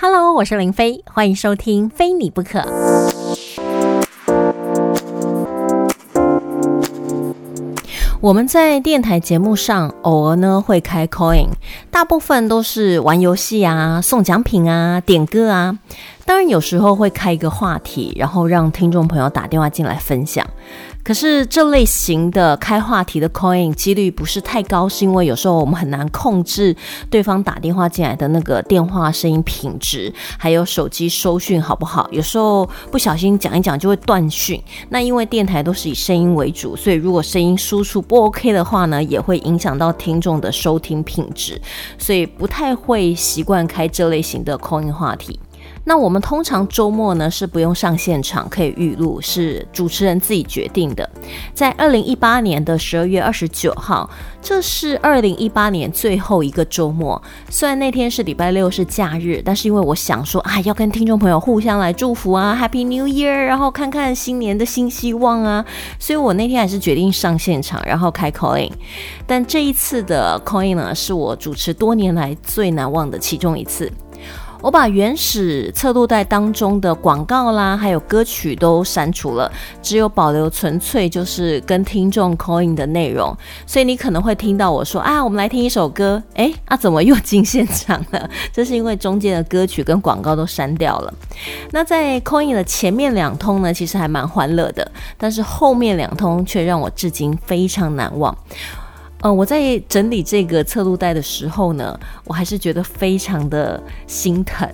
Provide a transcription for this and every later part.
Hello， 我是林飞，欢迎收听《非你不可》。我们在电台节目上偶尔呢会开 coin， 大部分都是玩游戏啊、送奖品啊、点歌啊。当然有时候会开一个话题，然后让听众朋友打电话进来分享。可是这类型的开话题的 coin 几率不是太高，是因为有时候我们很难控制对方打电话进来的那个电话声音品质，还有手机收讯好不好，有时候不小心讲一讲就会断讯。那因为电台都是以声音为主，所以如果声音输出不 OK 的话呢，也会影响到听众的收听品质，所以不太会习惯开这类型的 coin 话题。那我们通常周末呢是不用上现场，可以预录，是主持人自己决定的。在2018年的12月29号，这是2018年最后一个周末，虽然那天是礼拜六是假日，但是因为我想说啊，要跟听众朋友互相来祝福啊 Happy New Year， 然后看看新年的新希望啊，所以我那天还是决定上现场，然后开 call in。 但这一次的 call in 呢是我主持多年来最难忘的其中一次。我把原始测录带当中的广告啦，还有歌曲都删除了，只有保留纯粹就是跟听众 call in 的内容。所以你可能会听到我说啊，我们来听一首歌，怎么又进现场了？这是因为中间的歌曲跟广告都删掉了。那在 call in 的前面两通呢，其实还蛮欢乐的，但是后面两通却让我至今非常难忘。我在整理这个测录带的时候呢，我还是觉得非常的心疼。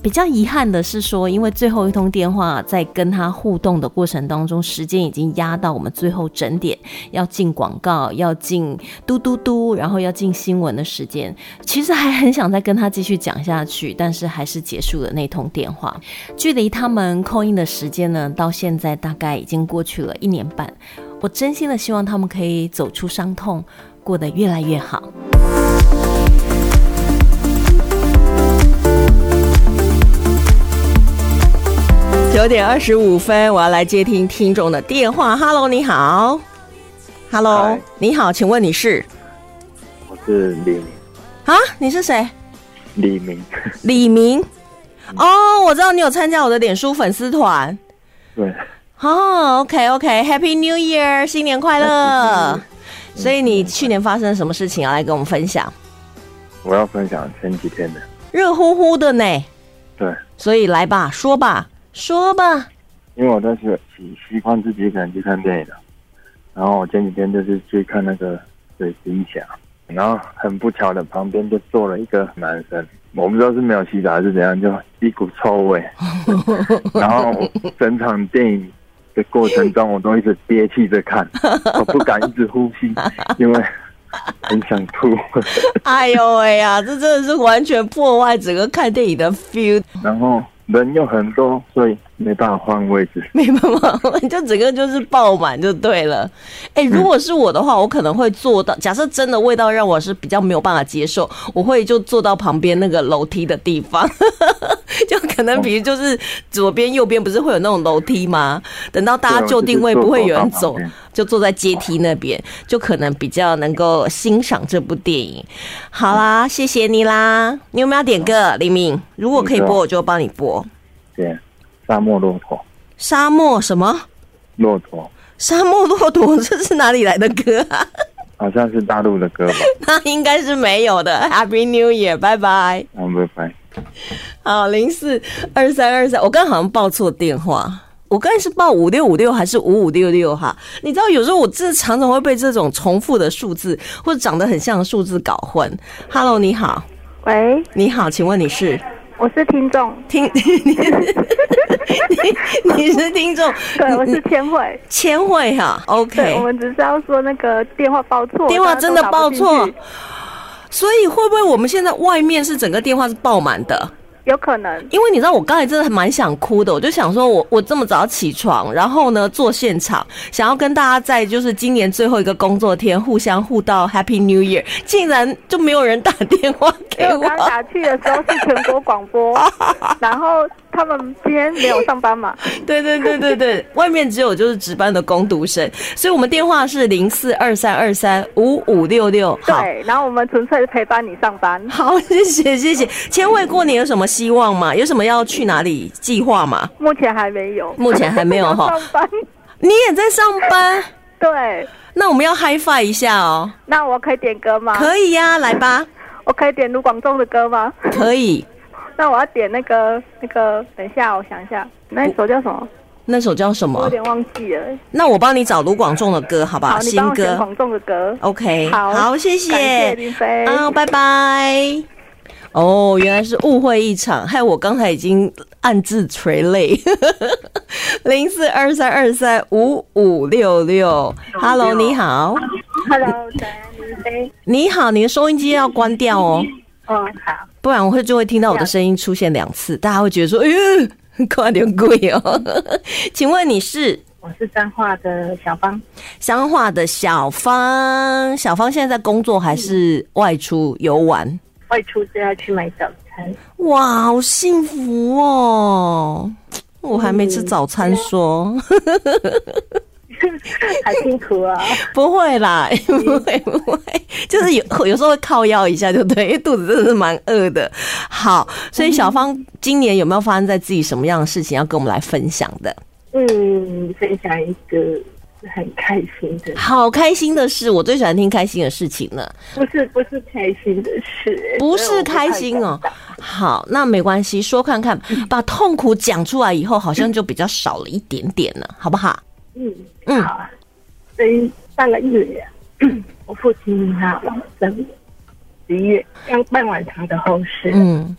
比较遗憾的是说，因为最后一通电话在跟他互动的过程当中，时间已经压到我们最后整点，要进广告，要进嘟嘟嘟，然后要进新闻的时间。其实还很想再跟他继续讲下去，但是还是结束了那通电话。距离他们 call in 的时间呢，到现在大概已经过去了1年半。我真心的希望他们可以走出伤痛，过得越来越好。9:25，我要来接听听众的电话。Hello， 你好。Hello， 你好，请问你是？我是李明。啊，你是谁？李明。李明。哦，我知道你有参加我的脸书粉丝团。对。哦、OK， Happy New Year， 新年快乐。所以你去年发生什么事情要来跟我们分享？我要分享前几天的热乎乎的呢。对，所以来吧，说吧。因为我在习惯自己一个人去看电影的，然后我前几天就是去看那个水行侠，然后很不巧的旁边就坐了一个男生，我不知道是没有洗澡还是怎样，就一股臭味。然后整场电影的过程中，我都一直憋气着看，我不敢一直呼吸，因为很想吐。哎呦喂呀，这真的是完全破坏整个看电影的 feel。然后人又很多，所以没办法换位置，就整个就是爆满就对了。如果是我的话，我可能会坐到，假设真的味道让我是比较没有办法接受，我会就坐到旁边那个楼梯的地方。就可能比如就是左边右边不是会有那种楼梯吗？等到大家就定位不会有人走，就坐在阶梯那边，就可能比较能够欣赏这部电影。好啦，谢谢你啦。你有没有点歌？李明，如果可以播我就帮你播。对，沙漠骆驼。沙漠什么？骆驼。沙漠骆驼，这是哪里来的歌啊？好像是大陆的歌吧。那应该是没有的。Happy New Year， 拜拜。拜拜。好，042323，我刚好像报错电话，我刚才是报5656还是5566哈？你知道有时候我真的常常会被这种重复的数字或者长得很像的数字搞混。Hello， 你好。喂，你好，请问你是？我是听众。你是听众？对，我是千惠。千惠哈 ，OK。对，我们只是要说那个电话报错，电话真的报错。所以会不会我们现在外面是整个电话是爆满的？有可能，因为你知道我刚才真的蛮想哭的，我就想说我这么早起床，然后呢做现场，想要跟大家在就是今年最后一个工作天互相互道 Happy New Year， 竟然就没有人打电话给我。我刚打去的时候是全国广播，然后他们今天没有上班嘛？对对对对对，外面只有就是值班的工读生，所以我们电话是0423235566。对，然后我们纯粹陪伴你上班。好，谢谢谢谢。千惠过年有什么希望吗？有什么要去哪里计划吗？目前还没有，目前还没有哈。上班，你也在上班？对。那我们要 high five 一下哦。那我可以点歌吗？可以呀，来吧。我可以点卢广仲的歌吗？可以。那我要点那个，等一下，我想一下，那首叫什么？那首叫什么？我有点忘记了。那我帮你找卢广仲的歌，好不好？好，你帮我选广仲的歌。OK， 好，谢谢，感谢林飞，拜拜。哦，原来是误会一场，害我刚才已经暗自垂泪。0423235566。Hello， 你好。Hello， 林飞。你好，你的收音机要关掉哦。嗯，好。不然就会听到我的声音出现两次，大家会觉得说，哎呦，快点贵哦。请问你是？我是彰化的小芳。彰化的小芳，小芳现在在工作还是外出游玩？外出就要去买早餐。哇，好幸福哦！我还没吃早餐说。好辛苦啊、哦！不会啦，不会，就是有时候会靠腰一下就对，因为肚子真的是蛮饿的。好，所以小芳今年有没有发生在自己什么样的事情要跟我们来分享的？嗯，分享一个很开心的，好开心的事，我最喜欢听开心的事情了。不是开心的事，不是开心哦。好，那没关系，说看看，把痛苦讲出来以后，好像就比较少了一点点了，好不好？嗯，好啊。所以上个月我父亲他往生了，11月刚办完他的后事。嗯，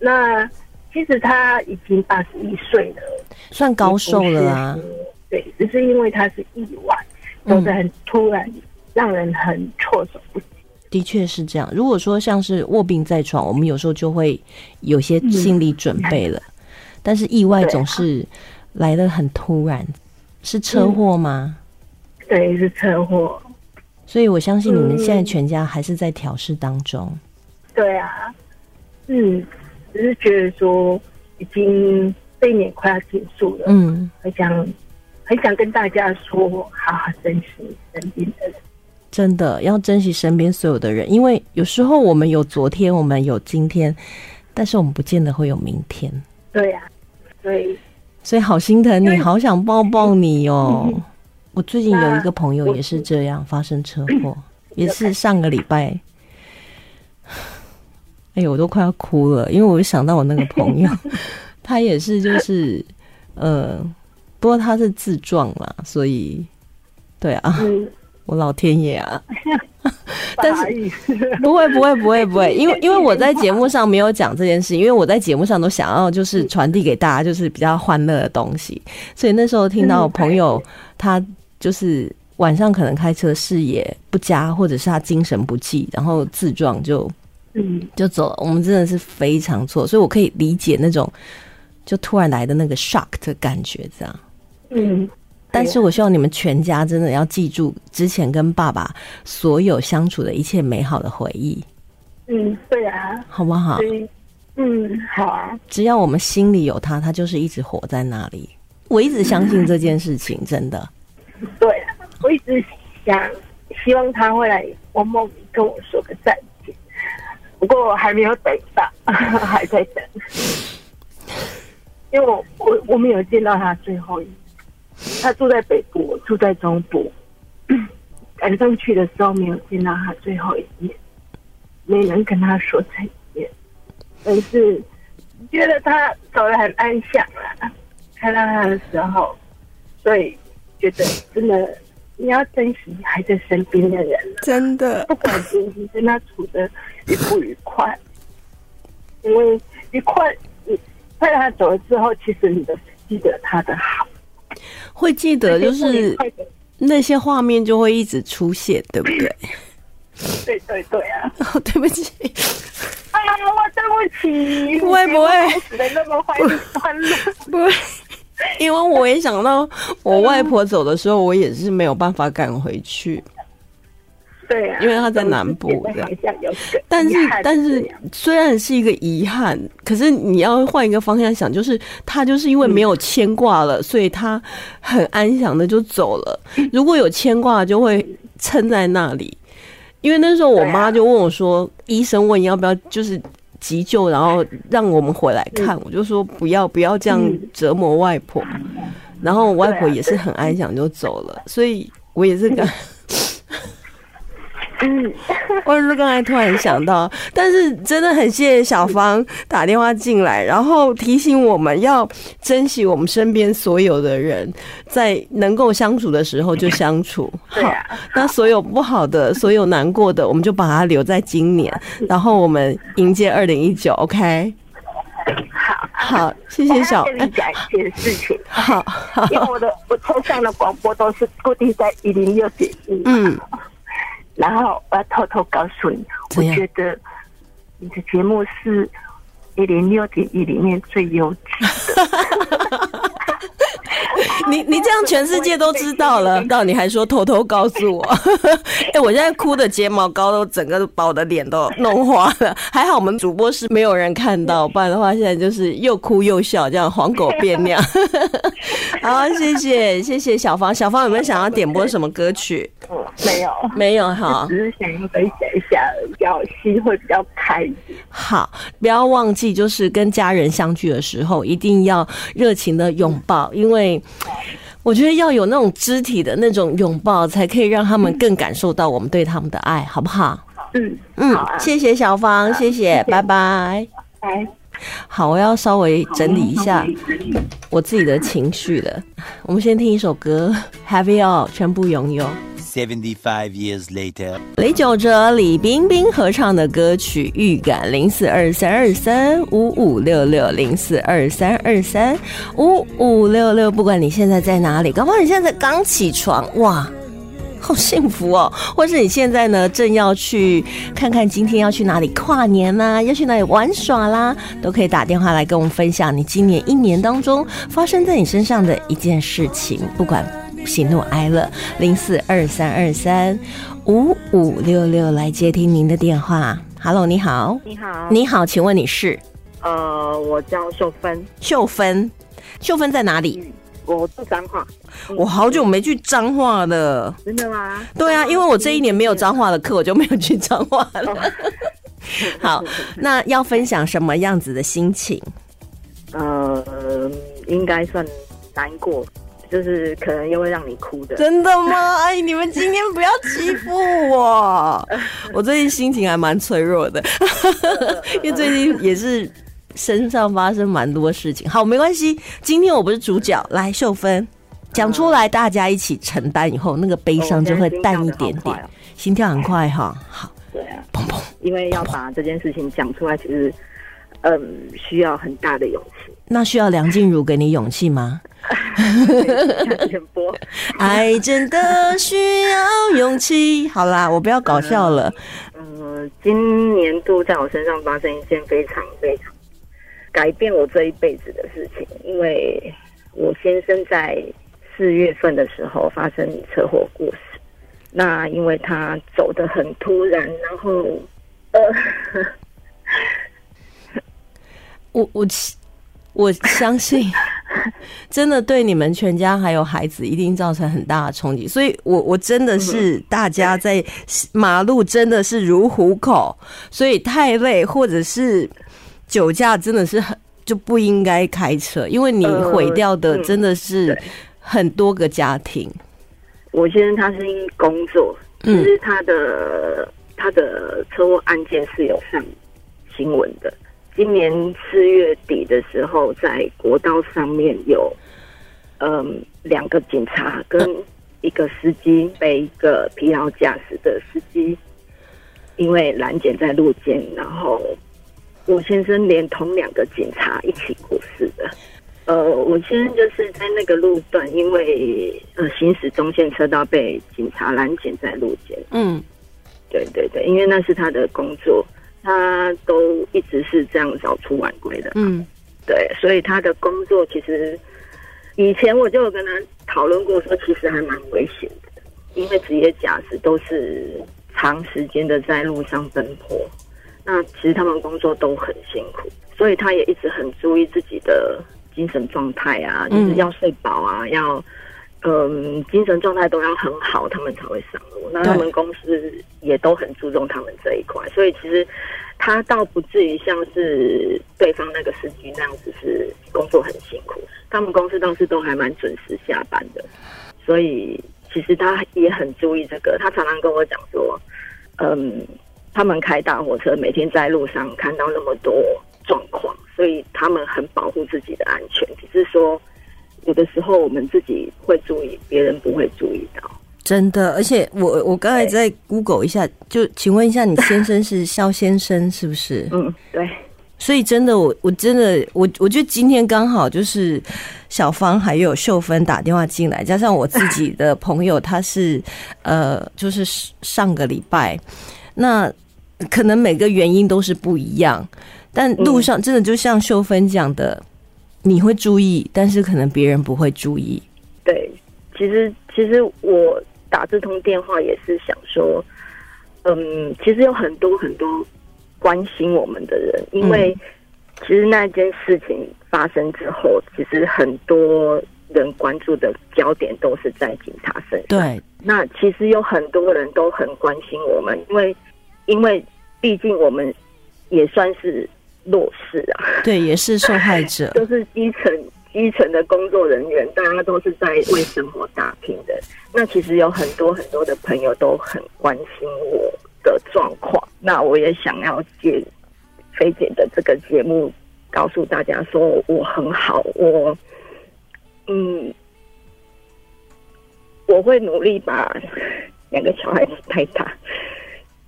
那其实他已经81岁了，算高寿了啊。对，只是因为他是意外，都是很突然，让人很措手不及。的确是这样。如果说像是卧病在床，我们有时候就会有些心理准备了，但是意外总是来得很突然。是车祸吗？对，是车祸。所以我相信你们现在全家还是在调试当中。对啊，只是觉得说已经这一年快要结束了，很想跟大家说，好好珍惜身边的人。真的要珍惜身边所有的人，因为有时候我们有昨天，我们有今天，但是我们不见得会有明天。对啊，所以好心疼你，好想抱抱你哦。我最近有一个朋友也是这样发生车祸，也是上个礼拜。哎呦，我都快要哭了，因为我想到我那个朋友，他也是就是不过他是自撞啦，所以对啊，我老天爷啊！但是不会，因为我在节目上没有讲这件事，因为我在节目上都想要就是传递给大家就是比较欢乐的东西，所以那时候听到朋友他就是晚上可能开车视野不佳，或者是他精神不济，然后自撞就走了，我们真的是非常错，所以我可以理解那种就突然来的那个 shock 的感觉，这样。但是我希望你们全家真的要记住之前跟爸爸所有相处的一切美好的回忆。对啊，好不好？好啊。只要我们心里有他就是一直活在那里。我一直相信这件事情，真的。对啊，我一直希望他会来我梦里跟我说个再见，不过我还没有等到，还在等，因为我没有见到他最后一次。他住在北部，我住在中部。赶上去的时候没有见到他最后一面，没能跟他说再见。但是觉得他走得很安详啦，看到他的时候，所以觉得真的你要珍惜还在身边的人，真的不管你跟他处得愉不愉快，因为愉快，你在他走了之后，其实你都记得他的好。会记得就是那些画面就会一直出现，对不对？对对对啊！哦，对不起，哎呀，我对不起，不会，只能那么欢乐，不会，因为我也想到我外婆走的时候，我也是没有办法赶回去，对啊，因为他在南部这样。但是虽然是一个遗憾，可是你要换一个方向想，就是他就是因为没有牵挂了，所以他很安详的就走了。如果有牵挂，就会撑在那里。因为那时候我妈就问我说，医生问要不要就是急救，然后让我们回来看，我就说不要这样折磨外婆。然后我外婆也是很安详就走了，所以我也是刚才突然想到，但是真的很谢谢小芳打电话进来，然后提醒我们要珍惜我们身边所有的人，在能够相处的时候就相处。好，那所有不好的，所有难过的，我们就把它留在今年，然后我们迎接2019。OK。好，谢谢小。我跟你讲一件事情。好，因为我车上的广播都是固定在106.1。嗯。然后我要偷偷告诉你，我觉得你的节目是106.1里面最优质的。你这样全世界都知道了，到你还说偷偷告诉我。我现在哭的睫毛膏都整个把我的脸都弄花了，还好我们主播是没有人看到，不然的话现在就是又哭又笑，这样黄狗变亮。好，谢谢小芳。小芳有没有想要点播什么歌曲？没有，好，只是想要分享一下，比较心会比较开心。好，不要忘记，就是跟家人相聚的时候，一定要热情的拥抱，因为我觉得要有那种肢体的那种拥抱，才可以让他们更感受到我们对他们的爱，好不好？好，谢谢小芳，谢谢，拜拜。好，我要稍微整理一下我自己的情绪了。我们先听一首歌，《Have It All》，全部拥有。75 years later， 李玖哲、李冰冰合唱的歌曲《预感》，0423235566，0423235566。不管你现在在哪里，搞不好你现在刚起床，哇，好幸福哦！或是你现在呢，正要去看看今天要去哪里跨年啦，要去哪里玩耍啦，都可以打电话来跟我们分享你今年一年当中发生在你身上的一件事情，不管喜怒哀乐，0423235566来接听您的电话。Hello， 你好。你好。你好，请问你是？我叫秀芬。秀芬在哪里？我住彰化。我好久没去彰化了。真的吗？对啊，因为我这一年没有彰化的课，我就没有去彰化了。好，那要分享什么样子的心情？应该算难过。就是可能又会让你哭的。真的吗？哎，你们今天不要欺负我。我最近心情还蛮脆弱的，因为最近也是身上发生蛮多事情。好，没关系，今天我不是主角。来，秀芬讲出来，大家一起承担，以后那个悲伤就会淡一点点。心跳很快哈。好，对啊，砰砰。因为要把这件事情讲出来，其实需要很大的勇气。那需要梁静茹给你勇气吗？爱真的需要勇气。好啦，我不要搞笑了。今年度在我身上发生一件非常非常改变我这一辈子的事情，因为我先生在4月份的时候发生车祸过世。那因为他走得很突然，然后我相信真的对你们全家还有孩子一定造成很大的冲击，所以我真的是大家在马路真的是如虎口，所以太累或者是酒驾真的是就不应该开车，因为你毁掉的真的是很多个家庭。我先生他是因工作，其实他的车祸案件是有上新闻的。今年4月底的时候，在国道上面有，2个警察跟一个司机被一个疲劳驾驶的司机，因为拦截在路肩，然后我先生连同2个警察一起过世的。我先生就是在那个路段，因为行驶中线车道被警察拦截在路肩。对对对，因为那是他的工作。他都一直是这样早出晚归的，对，所以他的工作其实以前我就有跟他讨论过，说其实还蛮危险的，因为职业驾驶都是长时间的在路上奔波，那其实他们工作都很辛苦，所以他也一直很注意自己的精神状态啊，就是要睡饱啊，要精神状态都要很好，他们才会上路。那他们公司也都很注重他们这一块，所以其实他倒不至于像是对方那个司机那样子是工作很辛苦，他们公司倒是都还蛮准时下班的，所以其实他也很注意这个。他常常跟我讲说，他们开大火车每天在路上看到那么多状况，所以他们很保护自己的安全，只是说有的时候我们自己会注意，别人不会注意到。真的，而且我刚才在 Google 一下，就请问一下，你先生是肖先生是不是？嗯，对。所以真的，我觉得今天刚好就是小芳还有秀芬打电话进来，加上我自己的朋友，他是就是上个礼拜，那可能每个原因都是不一样，但路上真的就像秀芬讲的，你会注意，但是可能别人不会注意。对，其实我打这通电话也是想说，其实有很多很多关心我们的人，因为其实那件事情发生之后，其实很多人关注的焦点都是在警察身上。对，那其实有很多人都很关心我们，因为毕竟我们也算是弱势啊，对，也是受害者，就是基层的工作人员，大家都是在为生活打拼的。那其实有很多很多的朋友都很关心我的状况，那我也想要借菲姐的这个节目告诉大家说我很好，我会努力把两个小孩子带大。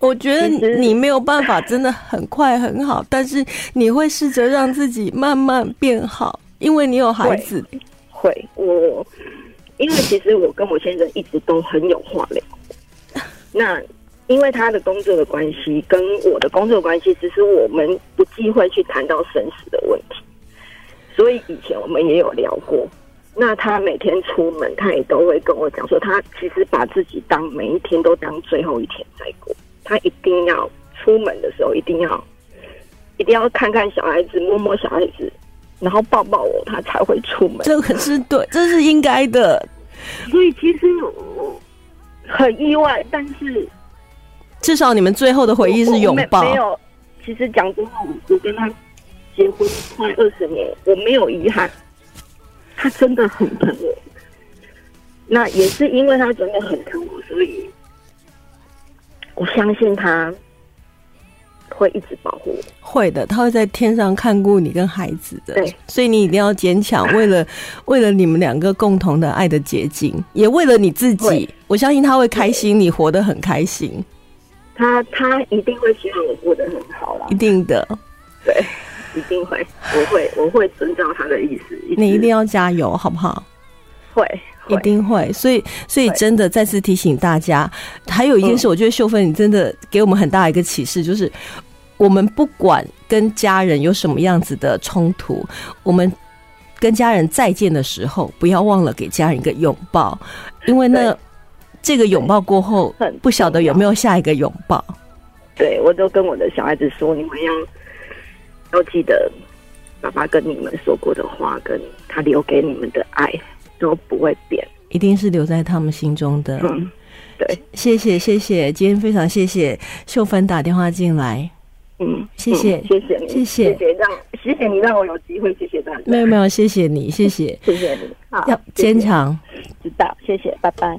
我觉得你没有办法真的很快很好，但是你会试着让自己慢慢变好，因为你有孩子。会，我因为其实我跟我先生一直都很有话聊。那因为他的工作的关系跟我的工作的关系，其实我们不忌讳去谈到生死的问题，所以以前我们也有聊过。那他每天出门，他也都会跟我讲说，他其实把自己当每一天都当最后一天在过。他一定要出门的时候，一定要看看小孩子，摸摸小孩子，然后抱抱我，他才会出门。这可是对，这是应该的。所以其实我很意外，但是至少你们最后的回忆是拥抱。没有，其实讲真的，我跟他结婚快20年，我没有遗憾。他真的很疼我，那也是因为他真的很疼我，所以我相信他会一直保护我，会的，他会在天上看顾你跟孩子的。对，所以你一定要坚强，为了你们两个共同的爱的结晶，也为了你自己，我相信他会开心，你活得很开心。他一定会希望我过得很好啦，一定的，对，一定会，我会遵照他的意思。你一定要加油，好不好？会。一定会，所以真的再次提醒大家，还有一件事，我觉得秀芬你真的给我们很大一个启示，就是我们不管跟家人有什么样子的冲突，我们跟家人再见的时候，不要忘了给家人一个拥抱，因为呢，这个拥抱过后，不晓得有没有下一个拥抱。对，我都跟我的小孩子说，你们要记得爸爸跟你们说过的话，跟他留给你们的爱。都不会变，一定是留在他们心中的。对，谢谢，今天非常谢谢秀芬打电话进来。谢谢你让我有机会，谢谢大家。没有，谢谢你，谢谢你，好，要坚强，知道，谢谢，拜拜。